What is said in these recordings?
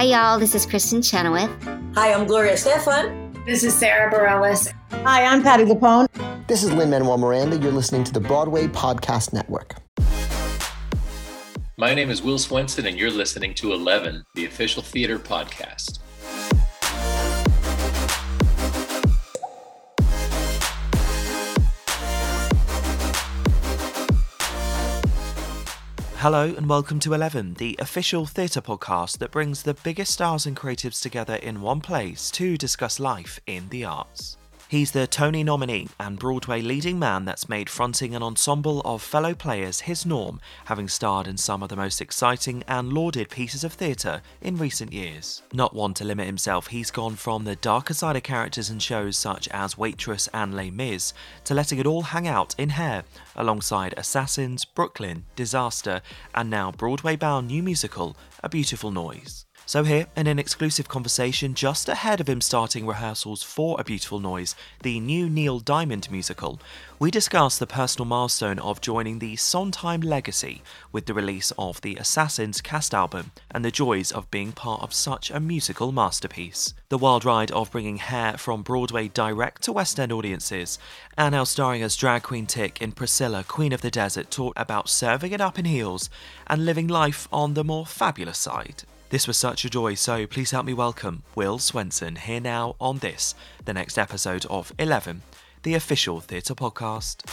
Hi, y'all. This is Kristen Chenoweth. Hi, I'm Gloria Estefan. This is Sarah Bareilles. Hi, I'm Patti LuPone. This is Lin-Manuel Miranda. You're listening to the Broadway Podcast Network. My name is Will Swenson, and you're listening to 11, the official theater podcast. Hello and welcome to 11, the official theatre podcast that brings the biggest stars and creatives together in one place to discuss life in the arts. He's the Tony nominee and Broadway leading man that's made fronting an ensemble of fellow players his norm, having starred in some of the most exciting and lauded pieces of theatre in recent years. Not one to limit himself, he's gone from the darker side of characters in shows such as Waitress and Les Mis to letting it all hang out in Hair, alongside Assassins, Brooklyn, Disaster, and now Broadway-bound new musical, A Beautiful Noise. So here, in an exclusive conversation just ahead of him starting rehearsals for A Beautiful Noise, the new Neil Diamond musical, we discuss the personal milestone of joining the Sondheim legacy with the release of the Assassins cast album and the joys of being part of such a musical masterpiece, the wild ride of bringing Hair from Broadway direct to West End audiences, and how starring as drag queen Tick in Priscilla, Queen of the Desert taught about serving it up in heels and living life on the more fabulous side. This was such a joy, so please help me welcome Will Swenson here now on this, the next episode of 11, the official theatre podcast.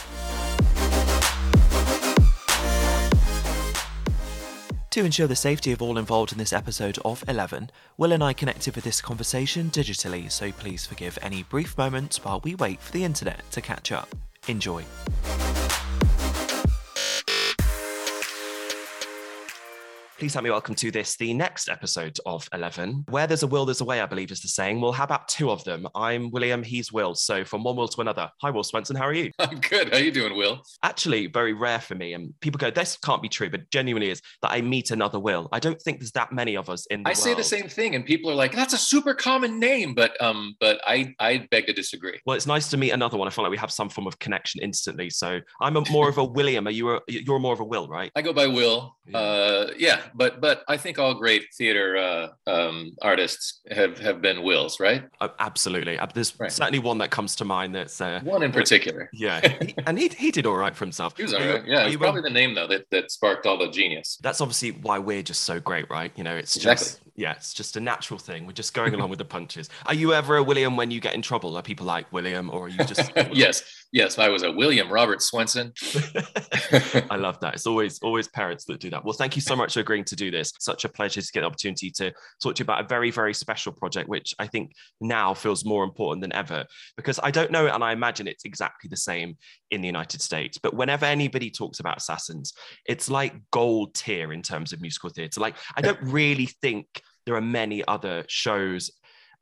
To ensure the safety of all involved in this episode of 11, Will and I connected with this conversation digitally, so please forgive any brief moments while we wait for the internet to catch up. Enjoy. Please help me welcome to this, the next episode of 11. Where there's a will, there's a way, I believe is the saying. Well, how about two of them? I'm William, he's Will. So from one Will to another. Hi, Will Swenson, how are you? I'm good. How are you doing, Will? Actually, very rare for me. And people go, this can't be true, but genuinely is that I meet another Will. I don't think there's that many of us in the world. I say the same thing and people are like, that's a super common name, but I beg to disagree. Well, it's nice to meet another one. I feel like we have some form of connection instantly. So I'm more of a William. You're more of a Will, right? I go by Will. Yeah. But I think all great theater artists have been Wills, right? Absolutely. There's certainly one that comes to mind. That's one in particular. Yeah, and he did all right for himself. He was all right. Yeah, it's probably the name though that sparked all the genius. That's obviously why we're just so great, right? You know, it's exactly. It's just a natural thing. We're just going along with the punches. Are you ever a William when you get in trouble? Are people like William, or are you just Yes, I was a William Robert Swenson. I love that. It's always parents that do that. Well, thank you so much for agreeing to do this. Such a pleasure to get the opportunity to talk to you about a very, very special project, which I think now feels more important than ever, because I don't know, and I imagine it's exactly the same in the United States, but whenever anybody talks about Assassins, it's like gold tier in terms of musical theatre. Like, I don't really think there are many other shows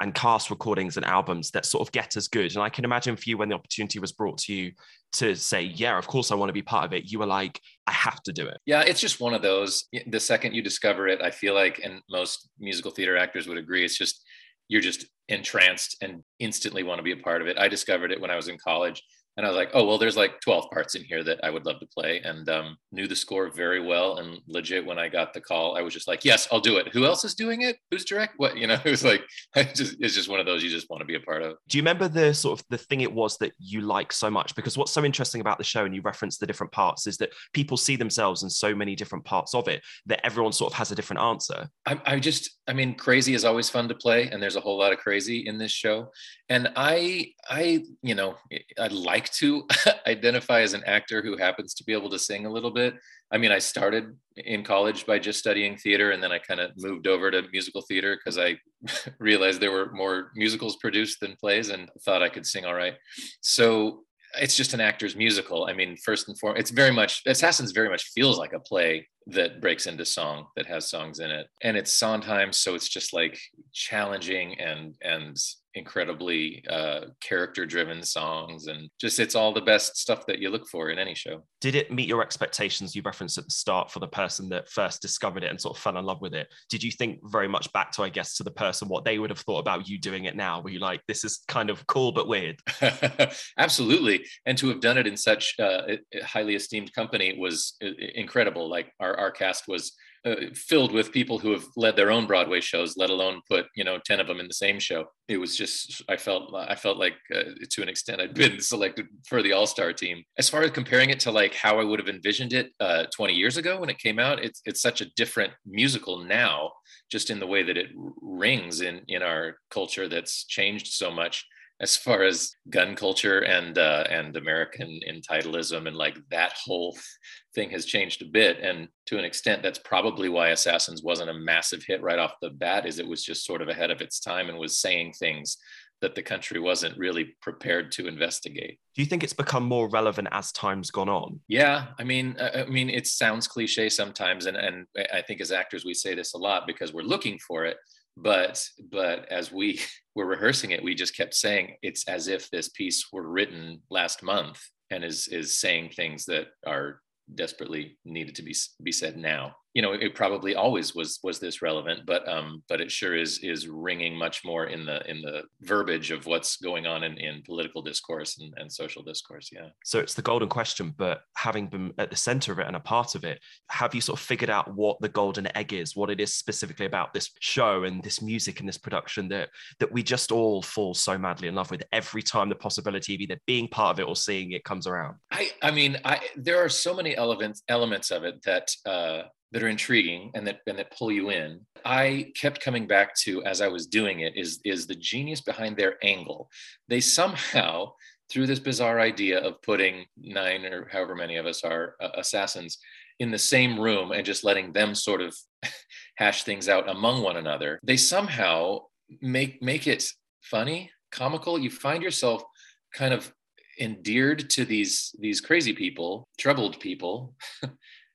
and cast recordings and albums that sort of get as good. And I can imagine for you, when the opportunity was brought to you to say, yeah, of course I want to be part of it, you were like, I have to do it. Yeah, it's just one of those. The second you discover it, I feel like, and most musical theater actors would agree, it's just, you're just entranced and instantly want to be a part of it. I discovered it when I was in college. And I was like, oh, well, there's like 12 parts in here that I would love to play, and knew the score very well. And legit, when I got the call, I was just like, yes, I'll do it. Who else is doing it? Who's direct? What? You know, it was like, it's just one of those you just want to be a part of. Do you remember the sort of the thing it was that you like so much? Because what's so interesting about the show, and you reference the different parts, is that people see themselves in so many different parts of it that everyone sort of has a different answer. I mean, crazy is always fun to play. And there's a whole lot of crazy in this show. And I like to identify as an actor who happens to be able to sing a little bit. I mean, I started in college by just studying theater, and then I kind of moved over to musical theater because I realized there were more musicals produced than plays, and thought I could sing all right. So it's just an actor's musical. I mean, first and foremost, Assassins very much feels like a play that breaks into song, that has songs in it. And it's Sondheim, so it's just like challenging and incredibly character-driven songs, and just it's all the best stuff that you look for in any show. Did it meet your expectations you referenced at the start for the person that first discovered it and sort of fell in love with it? Did you think very much back to, I guess, to the person what they would have thought about you doing it now? Were you like, this is kind of cool but weird? Absolutely. And to have done it in such highly esteemed company was incredible. Like, our cast was filled with people who have led their own Broadway shows, let alone put, 10 of them in the same show. It was just, I felt like to an extent I'd been selected for the all-star team. As far as comparing it to like how I would have envisioned it 20 years ago when it came out, it's such a different musical now, just in the way that it rings in our culture that's changed so much. As far as gun culture and American entitlism and like that whole thing has changed a bit, and to an extent, that's probably why Assassins wasn't a massive hit right off the bat, is it was just sort of ahead of its time and was saying things that the country wasn't really prepared to investigate. Do you think it's become more relevant as time's gone on? Yeah, I mean, it sounds cliche sometimes, and I think as actors we say this a lot because we're looking for it. But as we were rehearsing it, we just kept saying it's as if this piece were written last month and is saying things that are desperately needed to be said now. It probably always was this relevant, but it sure is ringing much more in the verbiage of what's going on in political discourse and social discourse. Yeah. So it's the golden question, but having been at the center of it and a part of it, have you sort of figured out what the golden egg is, what it is specifically about this show and this music and this production that we just all fall so madly in love with every time the possibility of either being part of it or seeing it comes around? I mean, there are so many elements of it that are intriguing and that pull you in. I kept coming back to, as I was doing it, is the genius behind their angle. They somehow, through this bizarre idea of putting 9 or however many of us are assassins in the same room and just letting them sort of hash things out among one another, they somehow make it funny, comical. You find yourself kind of endeared to these crazy people, troubled people,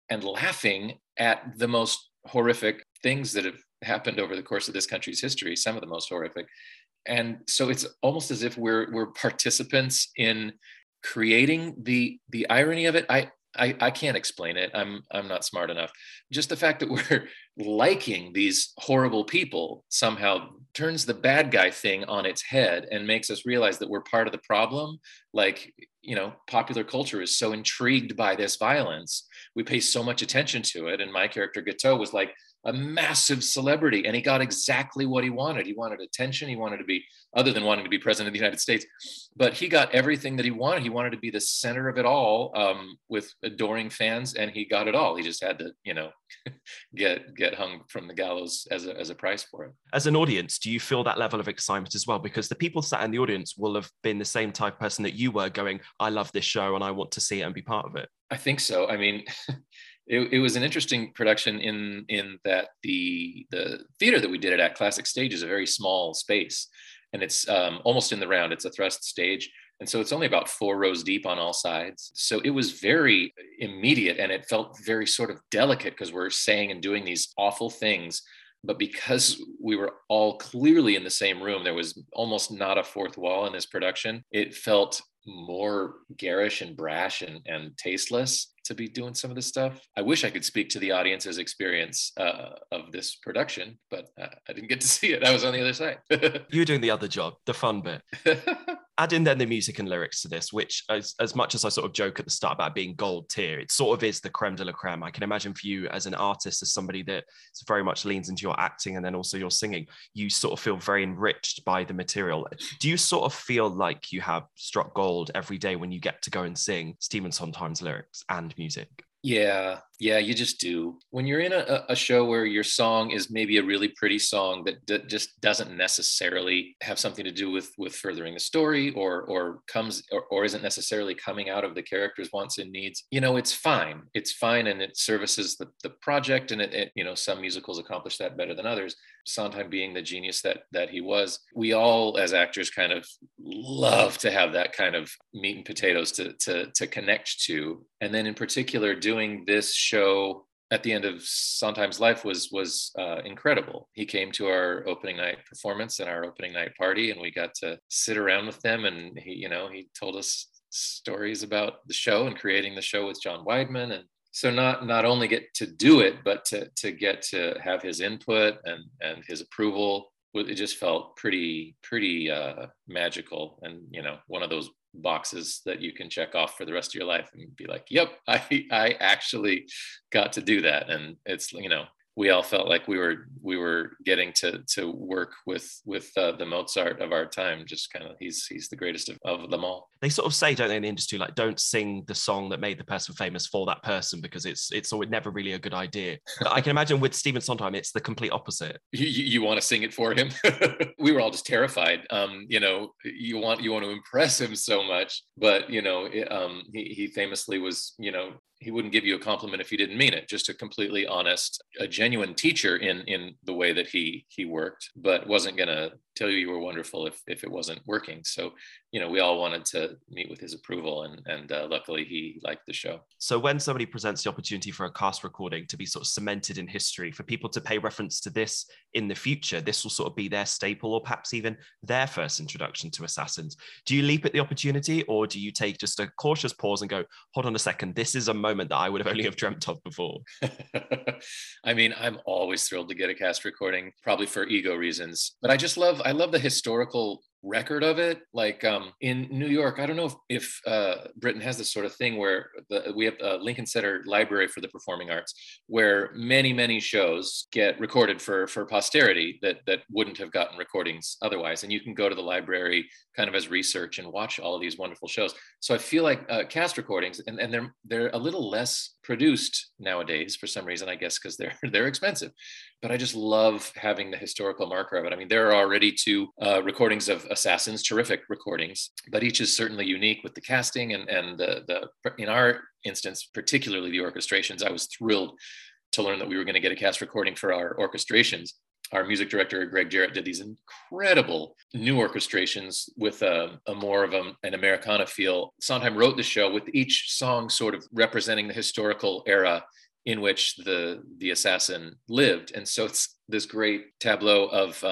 and laughing at the most horrific things that have happened over the course of this country's history, some of the most horrific. And so it's almost as if we're participants in creating the irony of it. I can't explain it. I'm not smart enough. Just the fact that we're liking these horrible people somehow turns the bad guy thing on its head and makes us realize that we're part of the problem. Like, popular culture is so intrigued by this violence. We pay so much attention to it. And my character Guiteau was like a massive celebrity and he got exactly what he wanted. He wanted attention. He wanted to be, other than wanting to be president of the United States, but he got everything that he wanted. He wanted to be the center of it all with adoring fans, and he got it all. He just had to, get hung from the gallows as a price for it. As an audience, do you feel that level of excitement as well? Because the people sat in the audience will have been the same type of person that you were, going, I love this show and I want to see it and be part of it. I think so. I mean, it was an interesting production in that the theater that we did it at, Classic Stage, is a very small space, and it's almost in the round. It's a thrust stage. And so it's only about 4 rows deep on all sides. So it was very immediate and it felt very sort of delicate because we're saying and doing these awful things. But because we were all clearly in the same room, there was almost not a fourth wall in this production. It felt more garish and brash and tasteless to be doing some of this stuff. I wish I could speak to the audience's experience of this production, but I didn't get to see it. I was on the other side. You were doing the other job, the fun bit. Add in then the music and lyrics to this, which as much as I sort of joke at the start about being gold tier, it sort of is the creme de la creme. I can imagine for you as an artist, as somebody that very much leans into your acting and then also your singing, you sort of feel very enriched by the material. Do you sort of feel like you have struck gold every day when you get to go and sing Stephen Sondheim's lyrics and music? Yeah, you just do. When you're in a show where your song is maybe a really pretty song that just doesn't necessarily have something to do with furthering the story or isn't necessarily coming out of the character's wants and needs, it's fine. It's fine, and it services the project, and it some musicals accomplish that better than others. Sondheim being the genius that he was, we all as actors kind of love to have that kind of meat and potatoes to connect to. And then in particular, doing this show at the end of Sondheim's life was incredible. He came to our opening night performance and our opening night party, and we got to sit around with them. And he told us stories about the show and creating the show with John Weidman. And so not only get to do it, but to get to have his input and his approval. It just felt pretty magical, and one of those boxes that you can check off for the rest of your life and be like, yep, I actually got to do that. And it's, you know, we all felt like we were getting to work with the Mozart of our time. Just kind of, he's the greatest of them all. They sort of say, don't they, in the industry, like, don't sing the song that made the person famous for that person, because it's always never really a good idea. But I can imagine with Stephen Sondheim, it's the complete opposite. You want to sing it for him. We were all just terrified. You know, you want to impress him so much, but you know, he famously was, you know, he wouldn't give you a compliment if you didn't mean it. Just a completely honest, a genuine teacher in the way that he worked, but wasn't going to tell you were wonderful if it wasn't working. So, you know, we all wanted to meet with his approval, and luckily he liked the show. So when somebody presents the opportunity for a cast recording to be sort of cemented in history, for people to pay reference to this in the future, this will sort of be their staple, or perhaps even their first introduction to Assassins. Do you leap at the opportunity, or do you take just a cautious pause and go, hold on a second, this is a moment that I would have only have dreamt of before? I mean, I'm always thrilled to get a cast recording, probably for ego reasons, but I love the historical record of it. Like in New York, I don't know if Britain has this sort of thing where we have a Lincoln Center Library for the Performing Arts, where many, many shows get recorded for posterity that wouldn't have gotten recordings otherwise. And you can go to the library kind of as research and watch all of these wonderful shows. So I feel like cast recordings, and they're a little less produced nowadays for some reason, I guess, because they're expensive. But I just love having the historical marker of it. I mean, there are already two recordings of Assassins, terrific recordings, but each is certainly unique with the casting and the in our instance, particularly the orchestrations. I was thrilled to learn that we were going to get a cast recording for our orchestrations. Our music director, Greg Jarrett, did these incredible new orchestrations with a more of an Americana feel. Sondheim wrote the show with each song sort of representing the historical era in which the assassin lived. And so it's this great tableau of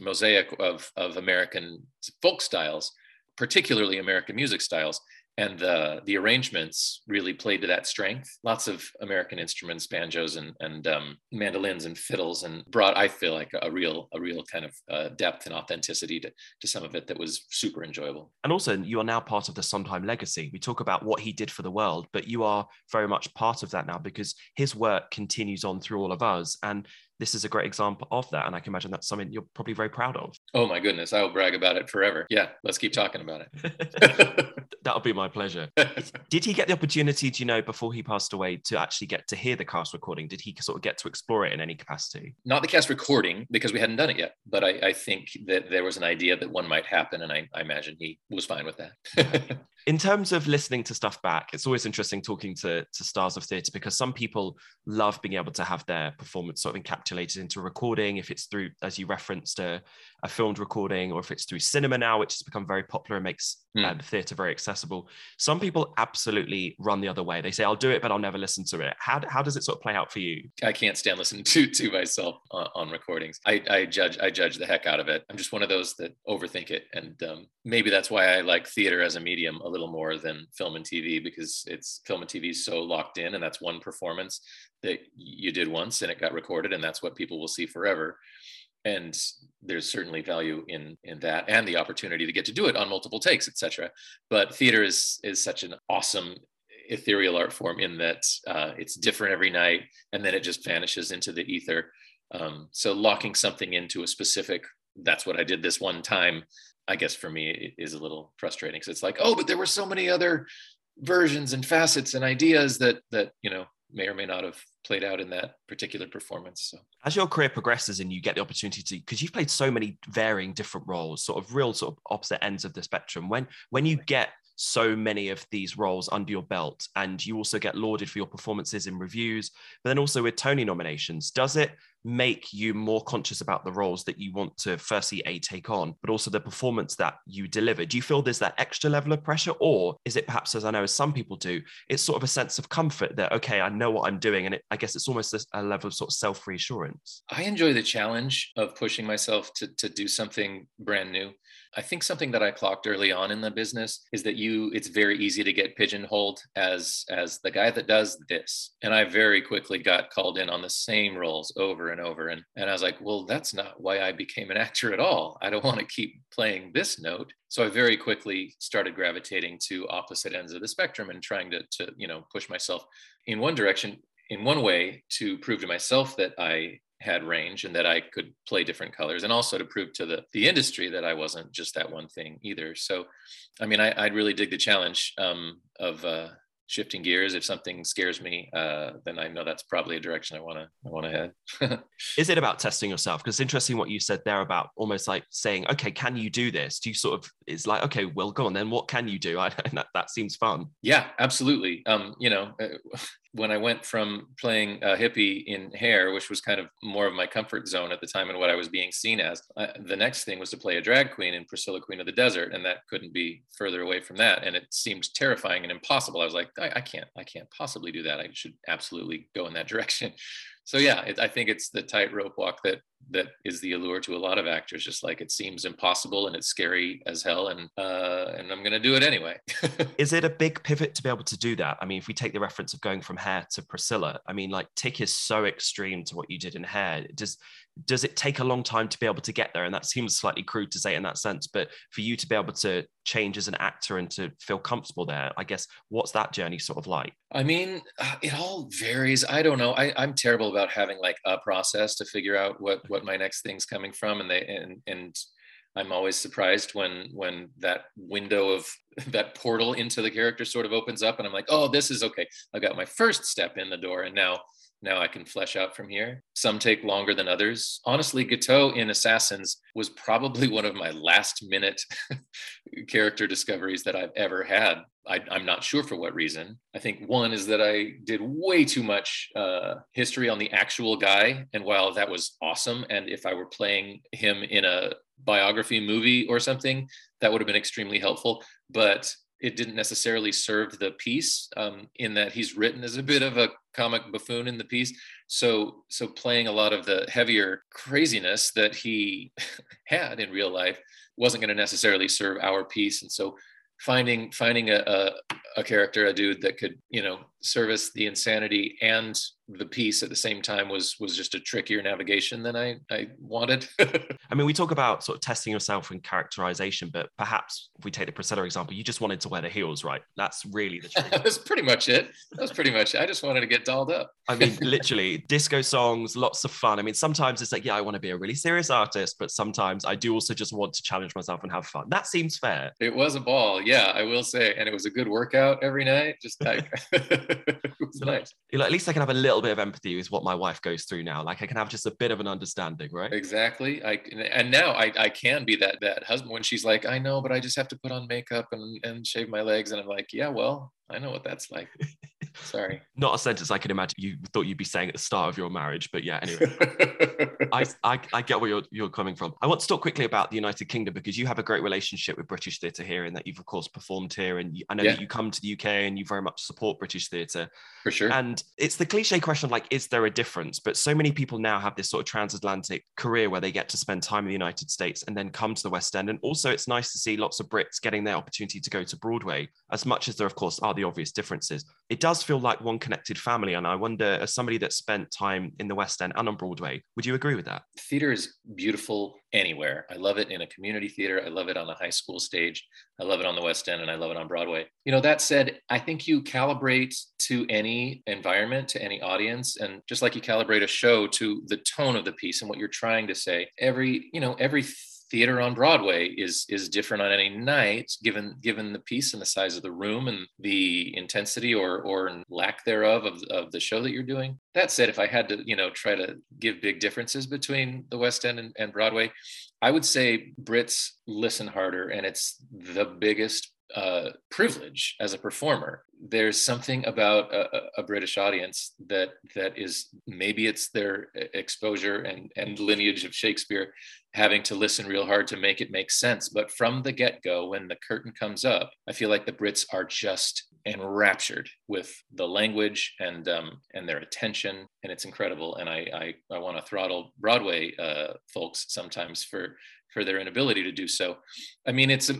mosaic of American folk styles, particularly American music styles. And the arrangements really played to that strength. Lots of American instruments, banjos and mandolins and fiddles, and brought, I feel like, a real kind of depth and authenticity to some of it that was super enjoyable. And also, you are now part of the Sondheim legacy. We talk about what he did for the world, but you are very much part of that now, because his work continues on through all of us. And this is a great example of that. And I can imagine that's something you're probably very proud of. Oh my goodness, I will brag about it forever. Yeah, let's keep talking about it. That'll be my pleasure. Did he get the opportunity, do you know, before he passed away, to actually get to hear the cast recording? Did he sort of get to explore it in any capacity? Not the cast recording, because we hadn't done it yet. But I think that there was an idea that one might happen. And I imagine he was fine with that. In terms of listening to stuff back, it's always interesting talking to stars of theatre, because some people love being able to have their performance sort of encapsulated into a recording, if it's through, as you referenced, a filmed recording, or if it's through cinema now, which has become very popular and makes theatre very accessible. Some people absolutely run the other way. They say, I'll do it, but I'll never listen to it. How does it sort of play out for you? I can't stand listening to myself on recordings. I judge the heck out of it. I'm just one of those that overthink it. And maybe that's why I like theatre as a medium a little more than film and TV, because it's film and TV is so locked in, and that's one performance that you did once and it got recorded, and that's what people will see forever. And there's certainly value in that, and the opportunity to get to do it on multiple takes, etc. But theater is such an awesome ethereal art form, in that it's different every night, and then it just vanishes into the ether. So locking something into a specific, that's what I did this one time, I guess for me it is a little frustrating, because it's like, oh, but there were so many other versions and facets and ideas that you know, may or may not have played out in that particular performance. So as your career progresses and you get the opportunity to, because you've played so many varying different roles, sort of real sort of opposite ends of the spectrum, when you get so many of these roles under your belt, and you also get lauded for your performances in reviews, but then also with Tony nominations, does it make you more conscious about the roles that you want to firstly take on, but also the performance that you deliver? Do you feel there's that extra level of pressure, or is it perhaps, as I know as some people do, it's sort of a sense of comfort that, okay, I know what I'm doing, and I guess it's almost a level of sort of self-reassurance? I enjoy the challenge of pushing myself to do something brand new. I think something that I clocked early on in the business is that it's very easy to get pigeonholed as the guy that does this. And I very quickly got called in on the same roles over and over. And I was like, well, that's not why I became an actor at all. I don't want to keep playing this note. So I very quickly started gravitating to opposite ends of the spectrum and trying to push myself in one direction, in one way, to prove to myself that I had range and that I could play different colors, and also to prove to the industry that I wasn't just that one thing either. So, I mean, I really dig the challenge of shifting gears. If something scares me, then I know that's probably a direction I want to head. Is it about testing yourself? Because it's interesting what you said there about almost like saying, okay, can you do this? Do you sort of, it's like, okay, well, go on then, what can you do? That seems fun. Yeah, absolutely. When I went from playing a hippie in Hair, which was kind of more of my comfort zone at the time and what I was being seen as, the next thing was to play a drag queen in Priscilla, Queen of the Desert. And that couldn't be further away from that. And it seemed terrifying and impossible. I was like, I can't possibly do that. I should absolutely go in that direction. So yeah, I think it's the tightrope walk that is the allure to a lot of actors. Just like it seems impossible and it's scary as hell, and I'm going to do it anyway. Is it a big pivot to be able to do that? I mean, if we take the reference of going from Hair to Priscilla, I mean, like Tick is so extreme to what you did in Hair. Does it take a long time to be able to get there? And that seems slightly crude to say in that sense, but for you to be able to change as an actor and to feel comfortable there, I guess, what's that journey sort of like? I mean, it all varies. I don't know. I'm terrible about having like a process to figure out what my next thing's coming from. And I'm always surprised when that window of that portal into the character sort of opens up and I'm like, oh, this is okay. I got my first step in the door and now I can flesh out from here. Some take longer than others. Honestly, Guiteau in Assassins was probably one of my last minute character discoveries that I've ever had. I'm not sure for what reason. I think one is that I did way too much history on the actual guy. And while that was awesome, and if I were playing him in a biography movie or something, that would have been extremely helpful. But it didn't necessarily serve the piece in that he's written as a bit of a comic buffoon in the piece. So playing a lot of the heavier craziness that he had in real life wasn't going to necessarily serve our piece. And so finding a character, a dude that could, service the insanity and the piece at the same time was just a trickier navigation than I wanted. I mean, we talk about sort of testing yourself and characterization, but perhaps if we take the Priscilla example, you just wanted to wear the heels, right? That's really the truth. That's pretty much it. I just wanted to get dolled up. I mean, literally, disco songs, lots of fun. I mean, sometimes it's like, yeah, I want to be a really serious artist, but sometimes I do also just want to challenge myself and have fun. That seems fair. It was a ball, yeah, I will say. And it was a good workout every night. Just like, it was so nice. Like, at least I can have a little bit of empathy is what my wife goes through now. Like I can have just a bit of an understanding, right? Exactly. And now I can be that husband when she's like, I know, but I just have to put on makeup and shave my legs. And I'm like, yeah, well, I know what that's like. Sorry. Not a sentence I can imagine you thought you'd be saying at the start of your marriage, but yeah, anyway. I get where you're coming from. I want to talk quickly about the United Kingdom because you have a great relationship with British theatre here and that you've of course performed here. And I know that you come to the UK and you very much support British theatre. For sure. And it's the cliche question of like, is there a difference? But so many people now have this sort of transatlantic career where they get to spend time in the United States and then come to the West End. And also it's nice to see lots of Brits getting their opportunity to go to Broadway, as much as there of course are the obvious differences. It does feel like one connected family. And I wonder, as somebody that spent time in the West End and on Broadway, would you agree with that? Theater is beautiful anywhere. I love it in a community theater. I love it on a high school stage. I love it on the West End and I love it on Broadway. That said, I think you calibrate to any environment, to any audience. And just like you calibrate a show to the tone of the piece and what you're trying to say, every theater on Broadway is different on any night, given the piece and the size of the room and the intensity or lack thereof of the show that you're doing. That said, if I had to, try to give big differences between the West End and Broadway, I would say Brits listen harder, and it's the biggest privilege as a performer there's something about a British audience that is, maybe it's their exposure and lineage of Shakespeare, having to listen real hard to make it make sense. But from the get-go, when the curtain comes up, I feel like the Brits are just enraptured with the language and their attention, and it's incredible. And I want to throttle Broadway folks sometimes for their inability to do so. I mean, it's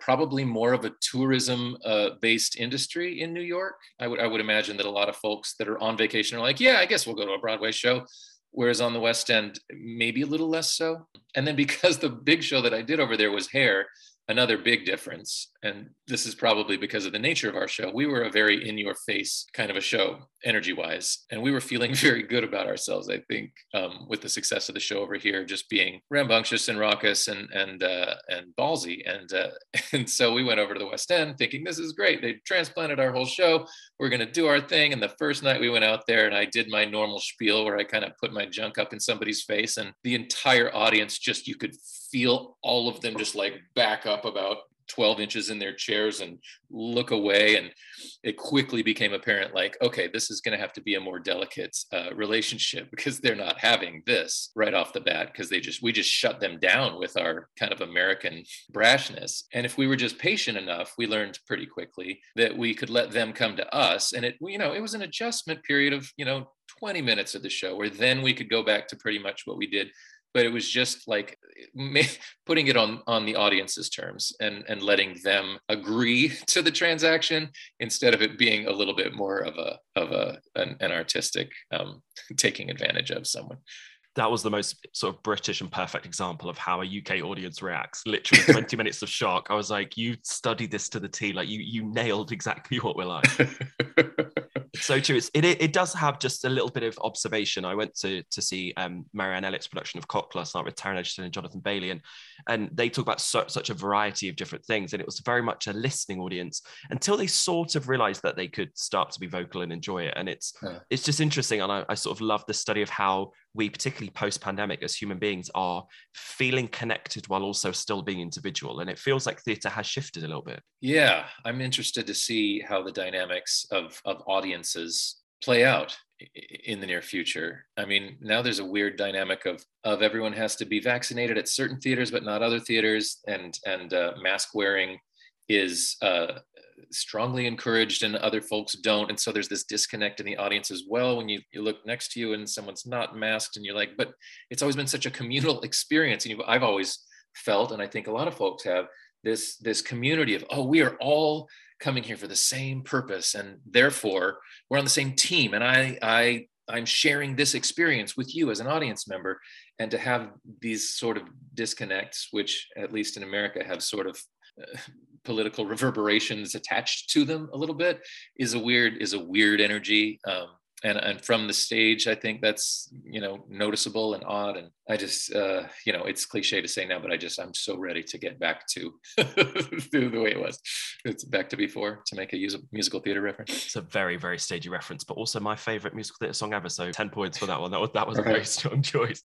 probably more of a tourism based industry in New York. I would imagine that a lot of folks that are on vacation are like, yeah, I guess we'll go to a Broadway show. Whereas on the West End, maybe a little less so. And then because the big show that I did over there was Hair, another big difference, and this is probably because of the nature of our show, we were a very in-your-face kind of a show, energy-wise, and we were feeling very good about ourselves, I think, with the success of the show over here, just being rambunctious and raucous and ballsy, and so we went over to the West End thinking, this is great, they transplanted our whole show, we're going to do our thing, and the first night we went out there, and I did my normal spiel where I kind of put my junk up in somebody's face, and the entire audience just, you could feel all of them just like back up about 12 inches in their chairs and look away. And it quickly became apparent, like, okay, this is going to have to be a more delicate relationship, because they're not having this right off the bat, because we just shut them down with our kind of American brashness. And if we were just patient enough, we learned pretty quickly that we could let them come to us. And it was an adjustment period of, 20 minutes of the show, where then we could go back to pretty much what we did. But it was just like putting it on the audience's terms and letting them agree to the transaction, instead of it being a little bit more of an artistic taking advantage of someone. That was the most sort of British and perfect example of how a UK audience reacts. Literally 20 minutes of shock. I was like, you studied this to the T. Like you nailed exactly what we're like. So true. It does have just a little bit of observation. I went to see Marianne Elliott's production of Cock last night with Taron Egerton and Jonathan Bailey, and they talk about such a variety of different things, and it was very much a listening audience until they sort of realised that they could start to be vocal and enjoy it. And it's just interesting, and I sort of love the study of how we, particularly post-pandemic as human beings, are feeling connected while also still being individual. And it feels like theatre has shifted a little bit. Yeah, I'm interested to see how the dynamics of audiences play out in the near future. I mean, now there's a weird dynamic of everyone has to be vaccinated at certain theatres, but not other theatres, and mask wearing is strongly encouraged and other folks don't. And so there's this disconnect in the audience as well. When you look next to you and someone's not masked and you're like, but it's always been such a communal experience. And I've always felt, and I think a lot of folks have, this community of, oh, we are all coming here for the same purpose. And therefore we're on the same team. And I'm sharing this experience with you as an audience member. And to have these sort of disconnects, which at least in America have sort of political reverberations attached to them a little bit, is a weird energy. And from the stage, I think that's, noticeable and odd. And I just, it's cliche to say now, but I'm so ready to get back to, the way it was. It's back to before, to make a musical theater reference. It's a very, very stagey reference, but also my favorite musical theater song ever. So 10 points for that one. That was a very strong choice.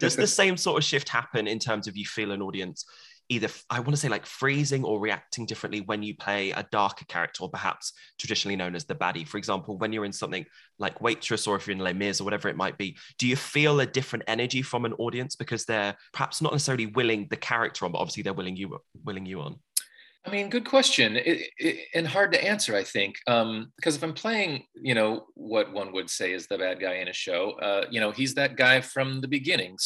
Does the same sort of shift happen in terms of you feel an audience either, I want to say, like freezing or reacting differently when you play a darker character, or perhaps traditionally known as the baddie? For example, when you're in something like Waitress, or if you're in Les Mis or whatever it might be, do you feel a different energy from an audience because they're perhaps not necessarily willing the character on, but obviously they're willing you on? I mean, good question, and hard to answer, I think, because if I'm playing, what one would say is the bad guy in a show, he's that guy from the beginning.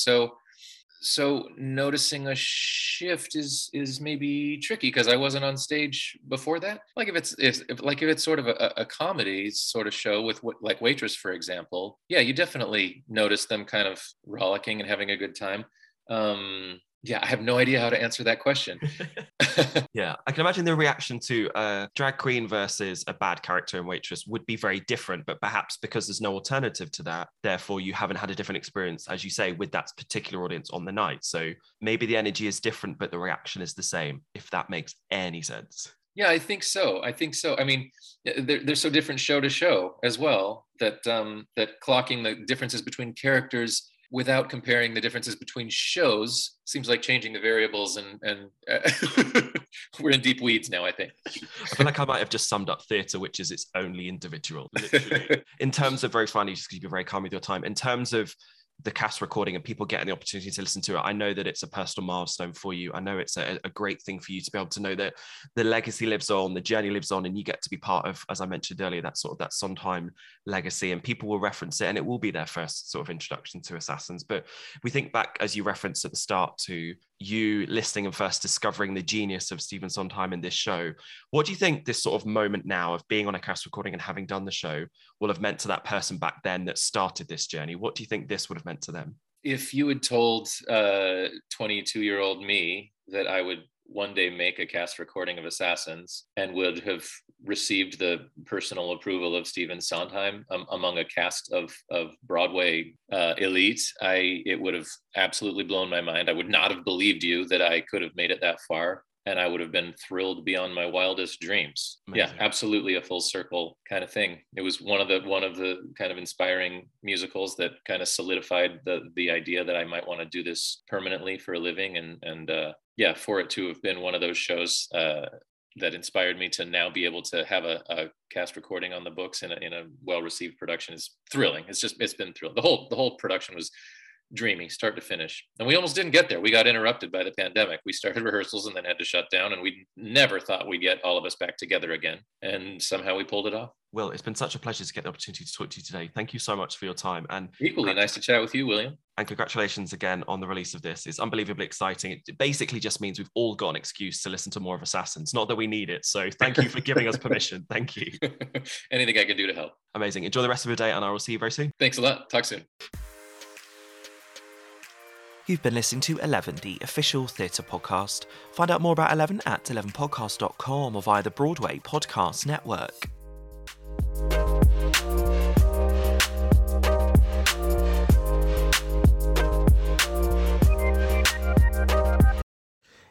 So noticing a shift is maybe tricky, because I wasn't on stage before that. Like if it's sort of a comedy sort of show with like Waitress, for example, yeah, you definitely notice them kind of rollicking and having a good time. Yeah, I have no idea how to answer that question. Yeah, I can imagine the reaction to a drag queen versus a bad character in Waitress would be very different, but perhaps because there's no alternative to that, therefore you haven't had a different experience, as you say, with that particular audience on the night. So maybe the energy is different, but the reaction is the same, if that makes any sense. Yeah, I think so. I mean, they're so different show to show as well, that clocking the differences between characters without comparing the differences between shows seems like changing the variables, and we're in deep weeds now, I think. I feel like I might have just summed up theatre, which is its only individual, literally. In terms of, very finally, just because you've been very calm with your time, in terms of the cast recording and people getting the opportunity to listen to it, I know that it's a personal milestone for you. I know it's a great thing for you to be able to know that the legacy lives on, the journey lives on, and you get to be part of, as I mentioned earlier, that sort of that Sondheim legacy, and people will reference it, and it will be their first sort of introduction to Assassins. But we think back, as you referenced at the start, to you listening and first discovering the genius of Stephen Sondheim in this show. What do you think this sort of moment now of being on a cast recording and having done the show will have meant to that person back then that started this journey? What do you think this would have meant to them? If you had told 22-year-old me that I would one day make a cast recording of Assassins and would have received the personal approval of Stephen Sondheim among a cast of Broadway elite, it would have absolutely blown my mind. I would not have believed you that I could have made it that far, and I would have been thrilled beyond my wildest dreams. Amazing. Yeah, absolutely a full circle kind of thing. It was one of the kind of inspiring musicals that kind of solidified the idea that I might want to do this permanently for a living, and yeah, for it to have been one of those shows that inspired me to now be able to have a cast recording on the books in a well-received production is thrilling. It's been thrilling. The whole production was dreamy, start to finish. And we almost didn't get there. We got interrupted by the pandemic. We started rehearsals and then had to shut down, and we never thought we'd get all of us back together again. And somehow we pulled it off. Will, it's been such a pleasure to get the opportunity to talk to you today. Thank you so much for your time. And equally nice to chat with you, William. And congratulations again on the release of this. It's unbelievably exciting. It basically just means we've all got an excuse to listen to more of Assassins. Not that we need it. So thank you for giving us permission. Thank you. Anything I can do to help. Amazing. Enjoy the rest of your day, and I will see you very soon. Thanks a lot. Talk soon. You've been listening to Eleven, the official theatre podcast. Find out more about Eleven at elevenpodcast.com or via the Broadway Podcast Network.